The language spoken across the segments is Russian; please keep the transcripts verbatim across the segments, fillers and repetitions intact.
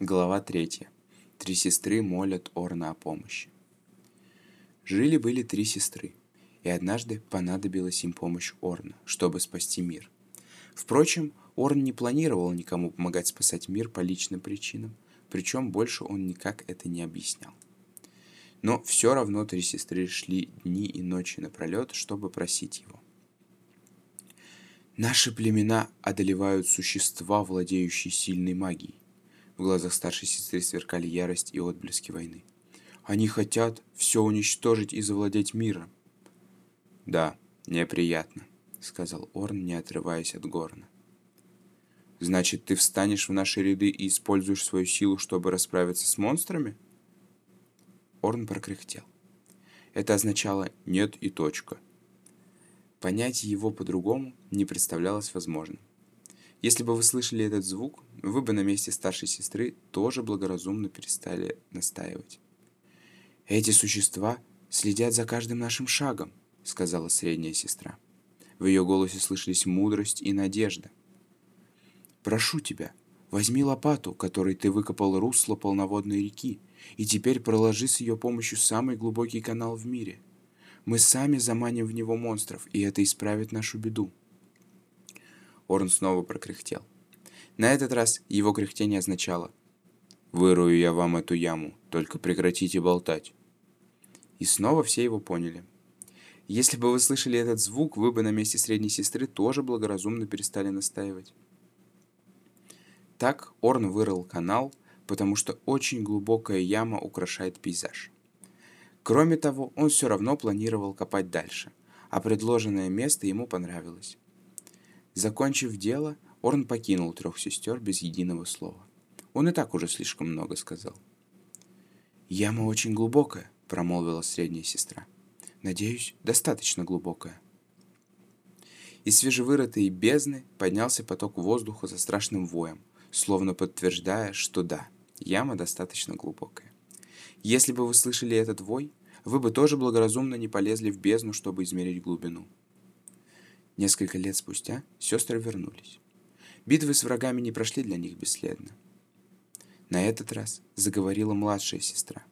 Глава третья. Три сестры молят Орна о помощи. Жили-были три сестры, и однажды понадобилась им помощь Орна, чтобы спасти мир. Впрочем, Орн не планировал никому помогать спасать мир по личным причинам, причем больше он никак это не объяснял. Но все равно три сестры шли дни и ночи напролет, чтобы просить его. «Наши племена одолевают существа, владеющие сильной магией». В глазах старшей сестры сверкали ярость и отблески войны. «Они хотят все уничтожить и завладеть миром». «Да, неприятно», — сказал Орн, не отрываясь от горна. «Значит, ты встанешь в наши ряды и используешь свою силу, чтобы расправиться с монстрами?» Орн прокряхтел. Это означало «нет» и «точка». Понять его по-другому не представлялось возможным. Если бы вы слышали этот звук, вы бы на месте старшей сестры тоже благоразумно перестали настаивать. «Эти существа следят за каждым нашим шагом», — сказала средняя сестра. В ее голосе слышались мудрость и надежда. «Прошу тебя, возьми лопату, которой ты выкопал русло полноводной реки, и теперь проложи с ее помощью самый глубокий канал в мире. Мы сами заманим в него монстров, и это исправит нашу беду». Орн снова прокряхтел. На этот раз его кряхтение означало: «Вырую я вам эту яму, только прекратите болтать». И снова все его поняли. Если бы вы слышали этот звук, вы бы на месте средней сестры тоже благоразумно перестали настаивать. Так Орн вырыл канал, потому что очень глубокая яма украшает пейзаж. Кроме того, он все равно планировал копать дальше, а предложенное место ему понравилось. Закончив дело, Орн покинул трех сестер без единого слова. Он и так уже слишком много сказал. «Яма очень глубокая», — промолвила средняя сестра. «Надеюсь, достаточно глубокая». Из свежевырытой бездны поднялся поток воздуха со страшным воем, словно подтверждая, что да, яма достаточно глубокая. Если бы вы слышали этот вой, вы бы тоже благоразумно не полезли в бездну, чтобы измерить глубину. Несколько лет спустя сестры вернулись. Битвы с врагами не прошли для них бесследно. На этот раз заговорила младшая сестра.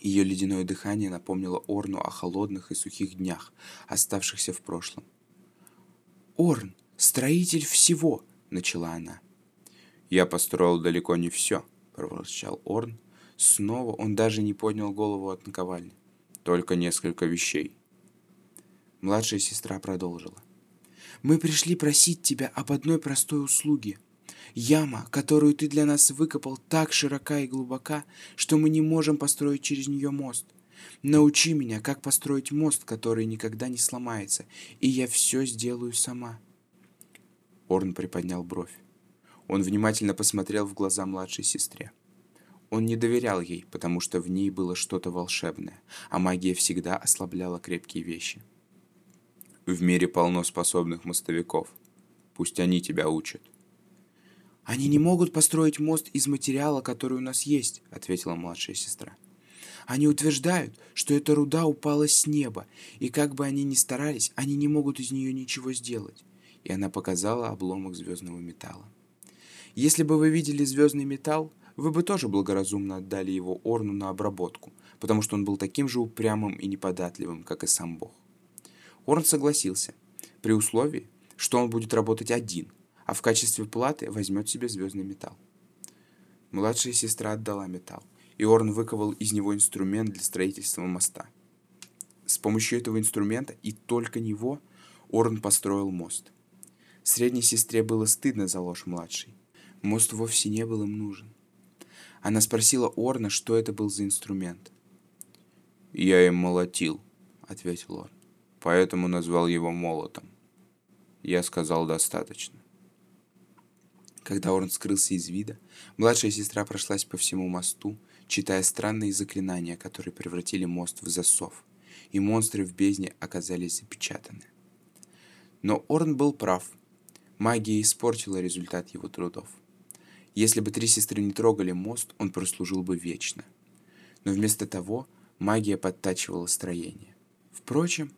Ее ледяное дыхание напомнило Орну о холодных и сухих днях, оставшихся в прошлом. «Орн, строитель всего!» — начала она. «Я построил далеко не все», — проворчал Орн. Снова он даже не поднял голову от наковальни. «Только несколько вещей». Младшая сестра продолжила. «Мы пришли просить тебя об одной простой услуге. Яма, которую ты для нас выкопал, так широка и глубока, что мы не можем построить через нее мост. Научи меня, как построить мост, который никогда не сломается, и я все сделаю сама». Орн приподнял бровь. Он внимательно посмотрел в глаза младшей сестре. Он не доверял ей, потому что в ней было что-то волшебное, а магия всегда ослабляла крепкие вещи. «В мире полно способных мостовиков. Пусть они тебя учат». «Они не могут построить мост из материала, который у нас есть», — ответила младшая сестра. «Они утверждают, что эта руда упала с неба, и как бы они ни старались, они не могут из нее ничего сделать». И она показала обломок звездного металла. Если бы вы видели звездный металл, вы бы тоже благоразумно отдали его Орну на обработку, потому что он был таким же упрямым и неподатливым, как и сам Бог. Орн согласился, при условии, что он будет работать один, а в качестве платы возьмет себе звездный металл. Младшая сестра отдала металл, и Орн выковал из него инструмент для строительства моста. С помощью этого инструмента и только него Орн построил мост. Средней сестре было стыдно за ложь младшей. Мост вовсе не был им нужен. Она спросила Орна, что это был за инструмент. «Я им молотил», — ответил Орн, — «поэтому назвал его молотом. Я сказал достаточно». Когда Орн скрылся из вида, младшая сестра прошлась по всему мосту, читая странные заклинания, которые превратили мост в засов, и монстры в бездне оказались запечатаны. Но Орн был прав. Магия испортила результат его трудов. Если бы три сестры не трогали мост, он прослужил бы вечно. Но вместо того магия подтачивала строение. Впрочем,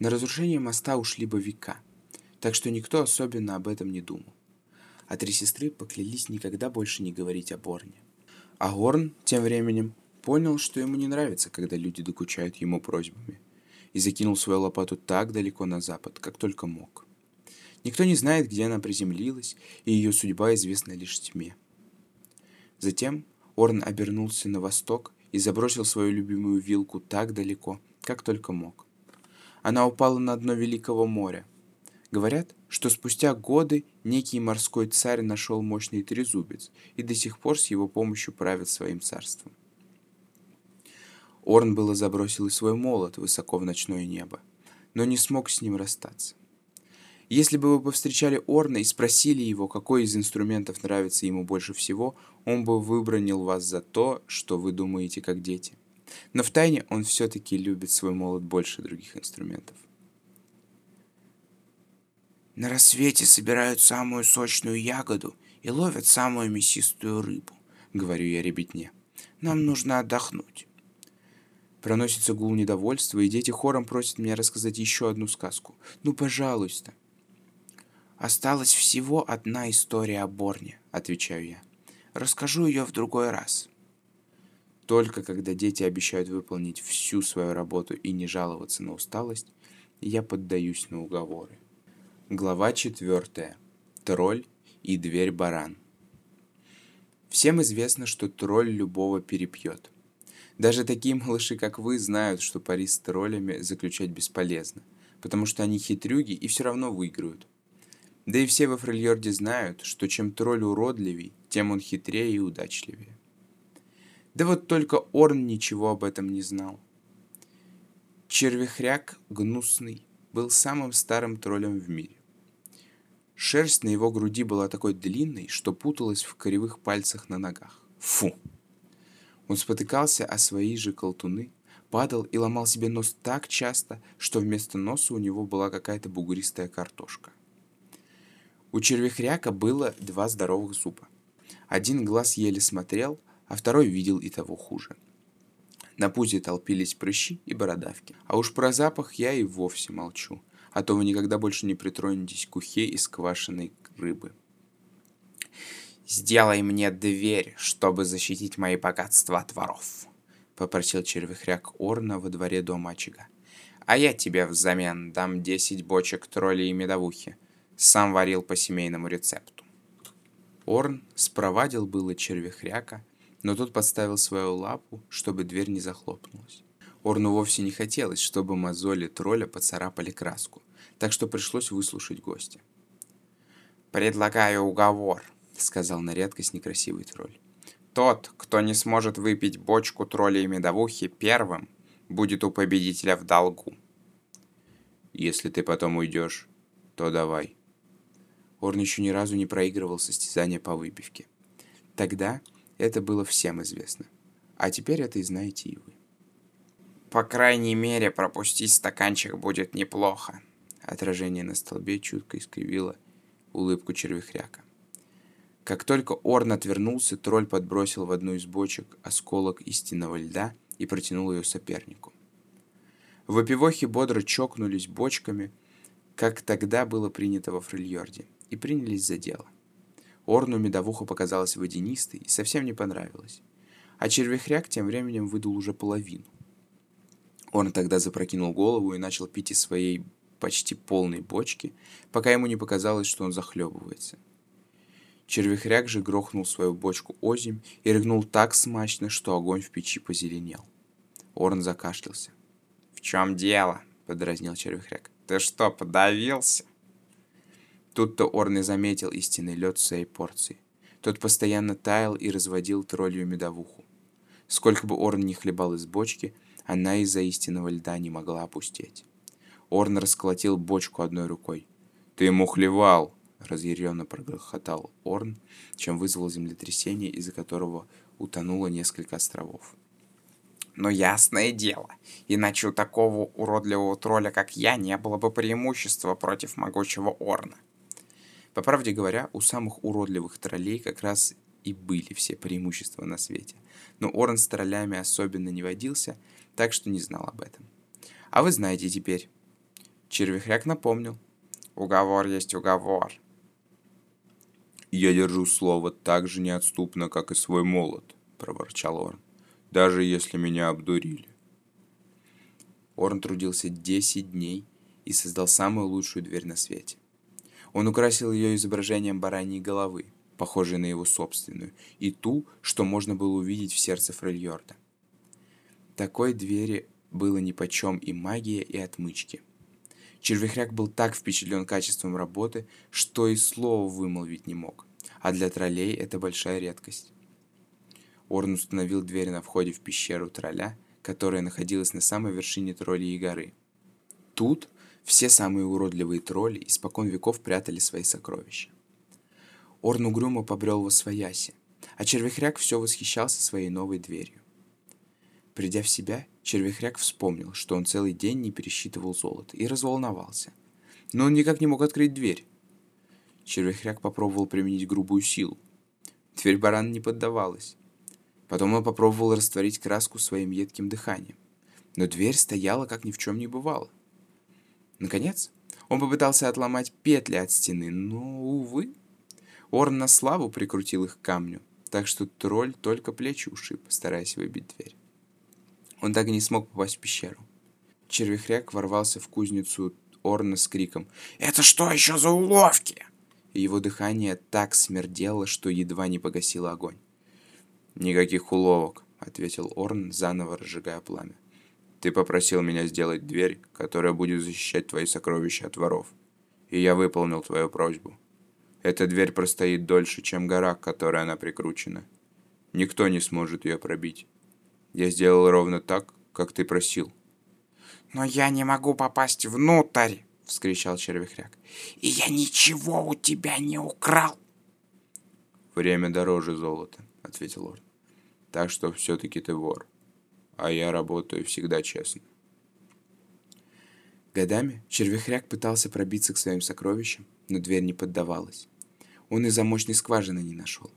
на разрушение моста ушли бы века, так что никто особенно об этом не думал. а три сестры поклялись никогда больше не говорить о Борне. А Орн, тем временем, понял, что ему не нравится, когда люди докучают ему просьбами, и закинул свою лопату так далеко на запад, как только мог. Никто не знает, где она приземлилась, и ее судьба известна лишь тьме. Затем Орн обернулся на восток и забросил свою любимую вилку так далеко, как только мог. Она упала на дно Великого моря. Говорят, что спустя годы некий морской царь нашел мощный трезубец, и до сих пор с его помощью правят своим царством. Орн было забросил и свой молот высоко в ночное небо, но не смог с ним расстаться. Если бы вы повстречали Орна и спросили его, какой из инструментов нравится ему больше всего, он бы выбронил вас за то, что вы думаете как дети. Но втайне он все-таки любит свой молот больше других инструментов. На рассвете собирают самую сочную ягоду и ловят самую мясистую рыбу, говорю я ребятне. Нам нужно отдохнуть. Проносится гул недовольства, и дети хором просят меня рассказать еще одну сказку. Ну, пожалуйста. Осталась всего одна история о Борне, отвечаю я. Расскажу ее в другой раз. Только когда дети обещают выполнить всю свою работу и не жаловаться на усталость, я поддаюсь на уговоры. Глава четвертая. Тролль и дверь-баран. Всем известно, что тролль любого перепьет. Даже такие малыши, как вы, знают, что пари с троллями заключать бесполезно, потому что они хитрюги и все равно выиграют. Да и все во Фрельйорде знают, что чем тролль уродливей, тем он хитрее и удачливее. Да вот только Орн ничего об этом не знал. Червехряк, гнусный, был самым старым троллем в мире. Шерсть на его груди была такой длинной, что путалась в кривых пальцах на ногах. Фу! Он спотыкался о свои же колтуны, падал и ломал себе нос так часто, что вместо носа у него была какая-то бугристая картошка. У червехряка было два здоровых зуба. Один глаз еле смотрел, а второй видел и того хуже. На пузе толпились прыщи и бородавки. А уж про запах я и вовсе молчу, а то вы никогда больше не притронетесь к ухе из квашеной рыбы. «Сделай мне дверь, чтобы защитить мои богатства от воров», — попросил червехряк Орна во дворе дома очага. «А я тебе взамен дам десять бочек троллей и медовухи. Сам варил по семейному рецепту». Орн спровадил было червехряка, но тот подставил свою лапу, чтобы дверь не захлопнулась. Орну вовсе не хотелось, чтобы мозоли тролля поцарапали краску, так что пришлось выслушать гостя. «Предлагаю уговор», — сказал на редкость некрасивый тролль. «Тот, кто не сможет выпить бочку троллей и медовухи первым, будет у победителя в долгу». «Если ты потом уйдешь, то давай». Орн еще ни разу не проигрывал состязания по выпивке. Тогда это было всем известно. А теперь это и знаете и вы. «По крайней мере, пропустить стаканчик будет неплохо». Отражение на столбе чутко искривило улыбку червехряка. Как только Орн отвернулся, тролль подбросил в одну из бочек осколок истинного льда и протянул ее сопернику. Вопивохи бодро чокнулись бочками, как тогда было принято во Фрельйорде, и принялись за дело. Орну медовуха показалась водянистой и совсем не понравилась, а червехряк тем временем выдул уже половину. Орн тогда запрокинул голову и начал пить из своей почти полной бочки, пока ему не показалось, что он захлебывается. Червехряк же грохнул свою бочку озимь и рыгнул так смачно, что огонь в печи позеленел. Орн закашлялся. «В чем дело?» — подразнил червехряк. «Ты что, подавился?» Тут-то Орн и заметил истинный лед в своей порции. Тот постоянно таял и разводил троллью медовуху. Сколько бы Орн ни хлебал из бочки, она из-за истинного льда не могла опустеть. Орн расколотил бочку одной рукой. «Ты мухлевал!» — разъяренно прогрохотал Орн, чем вызвал землетрясение, из-за которого утонуло несколько островов. «Но ясное дело, иначе у такого уродливого тролля, как я, не было бы преимущества против могучего Орна». По правде говоря, у самых уродливых троллей как раз и были все преимущества на свете, но Орн с троллями особенно не водился, так что не знал об этом. «А вы знаете теперь». Червехряк напомнил. «Уговор есть уговор». «Я держу слово так же неотступно, как и свой молот», — проворчал Орн, — «даже если меня обдурили». Орн трудился десять дней и создал самую лучшую дверь на свете. Он украсил ее изображением бараньей головы, похожей на его собственную, и ту, что можно было увидеть в сердце Фрельйорда. Такой двери было нипочем и магия, и отмычки. Червехряк был так впечатлен качеством работы, что и слова вымолвить не мог, а для троллей это большая редкость. Орн установил дверь на входе в пещеру тролля, которая находилась на самой вершине Тролльей горы. Тут все самые уродливые тролли испокон веков прятали свои сокровища. Орн угрюмо побрел восвояси, а Червехряк все восхищался своей новой дверью. Придя в себя, Червехряк вспомнил, что он целый день не пересчитывал золото, и разволновался. Но он никак не мог открыть дверь. Червехряк попробовал применить грубую силу. Дверь барана не поддавалась. Потом он попробовал растворить краску своим едким дыханием. Но дверь стояла, как ни в чем не бывало. Наконец, он попытался отломать петли от стены, но, увы, Орн на славу прикрутил их к камню, так что тролль только плечи ушиб, стараясь выбить дверь. Он так и не смог попасть в пещеру. Червехряк ворвался в кузницу Орна с криком «Это что еще за уловки?» И его дыхание так смердело, что едва не погасило огонь. «Никаких уловок», — ответил Орн, заново разжигая пламя. «Ты попросил меня сделать дверь, которая будет защищать твои сокровища от воров. И я выполнил твою просьбу. Эта дверь простоит дольше, чем гора, к которой она прикручена. Никто не сможет ее пробить. Я сделал ровно так, как ты просил». «Но я не могу попасть внутрь!» — вскричал Червехряк. «И я ничего у тебя не украл!» «Время дороже золота», — ответил Орн. «Так что все-таки ты вор. А я работаю всегда честно». Годами Червехряк пытался пробиться к своим сокровищам, но дверь не поддавалась. Он и замочной скважины не нашел.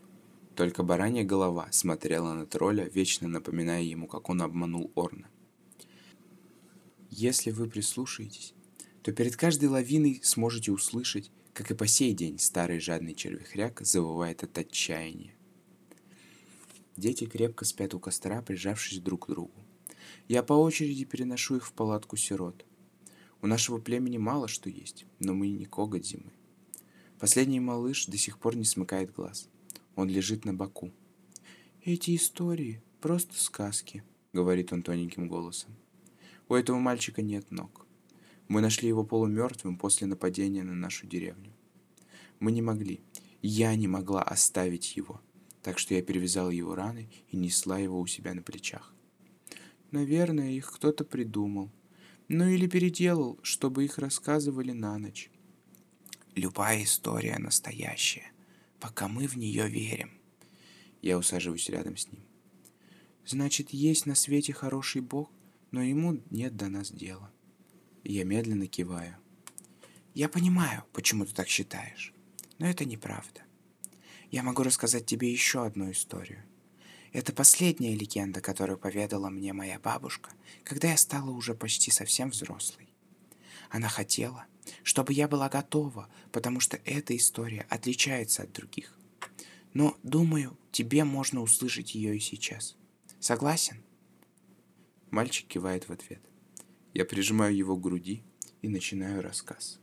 Только баранья голова смотрела на тролля, вечно напоминая ему, как он обманул Орна. Если вы прислушаетесь, то перед каждой лавиной сможете услышать, как и по сей день старый жадный Червехряк завывает от отчаяния. Дети крепко спят у костра, прижавшись друг к другу. Я по очереди переношу их в палатку сирот. У нашего племени мало что есть, но мы не коготь зимы. Последний малыш до сих пор не смыкает глаз. Он лежит на боку. «Эти истории — просто сказки», — говорит он тоненьким голосом. «У этого мальчика нет ног. Мы нашли его полумертвым после нападения на нашу деревню. Мы не могли, я не могла оставить его, так что я перевязала его раны и несла его у себя на плечах. Наверное, их кто-то придумал. Ну или переделал, чтобы их рассказывали на ночь. Любая история настоящая, пока мы в нее верим». Я усаживаюсь рядом с ним. «Значит, есть на свете хороший бог, но ему нет до нас дела». Я медленно киваю. «Я понимаю, почему ты так считаешь, но это неправда. Я могу рассказать тебе еще одну историю. Это последняя легенда, которую поведала мне моя бабушка, когда я стала уже почти совсем взрослой. Она хотела, чтобы я была готова, потому что эта история отличается от других. Но, думаю, тебе можно услышать ее и сейчас. Согласен?» Мальчик кивает в ответ. Я прижимаю его к груди и начинаю рассказ.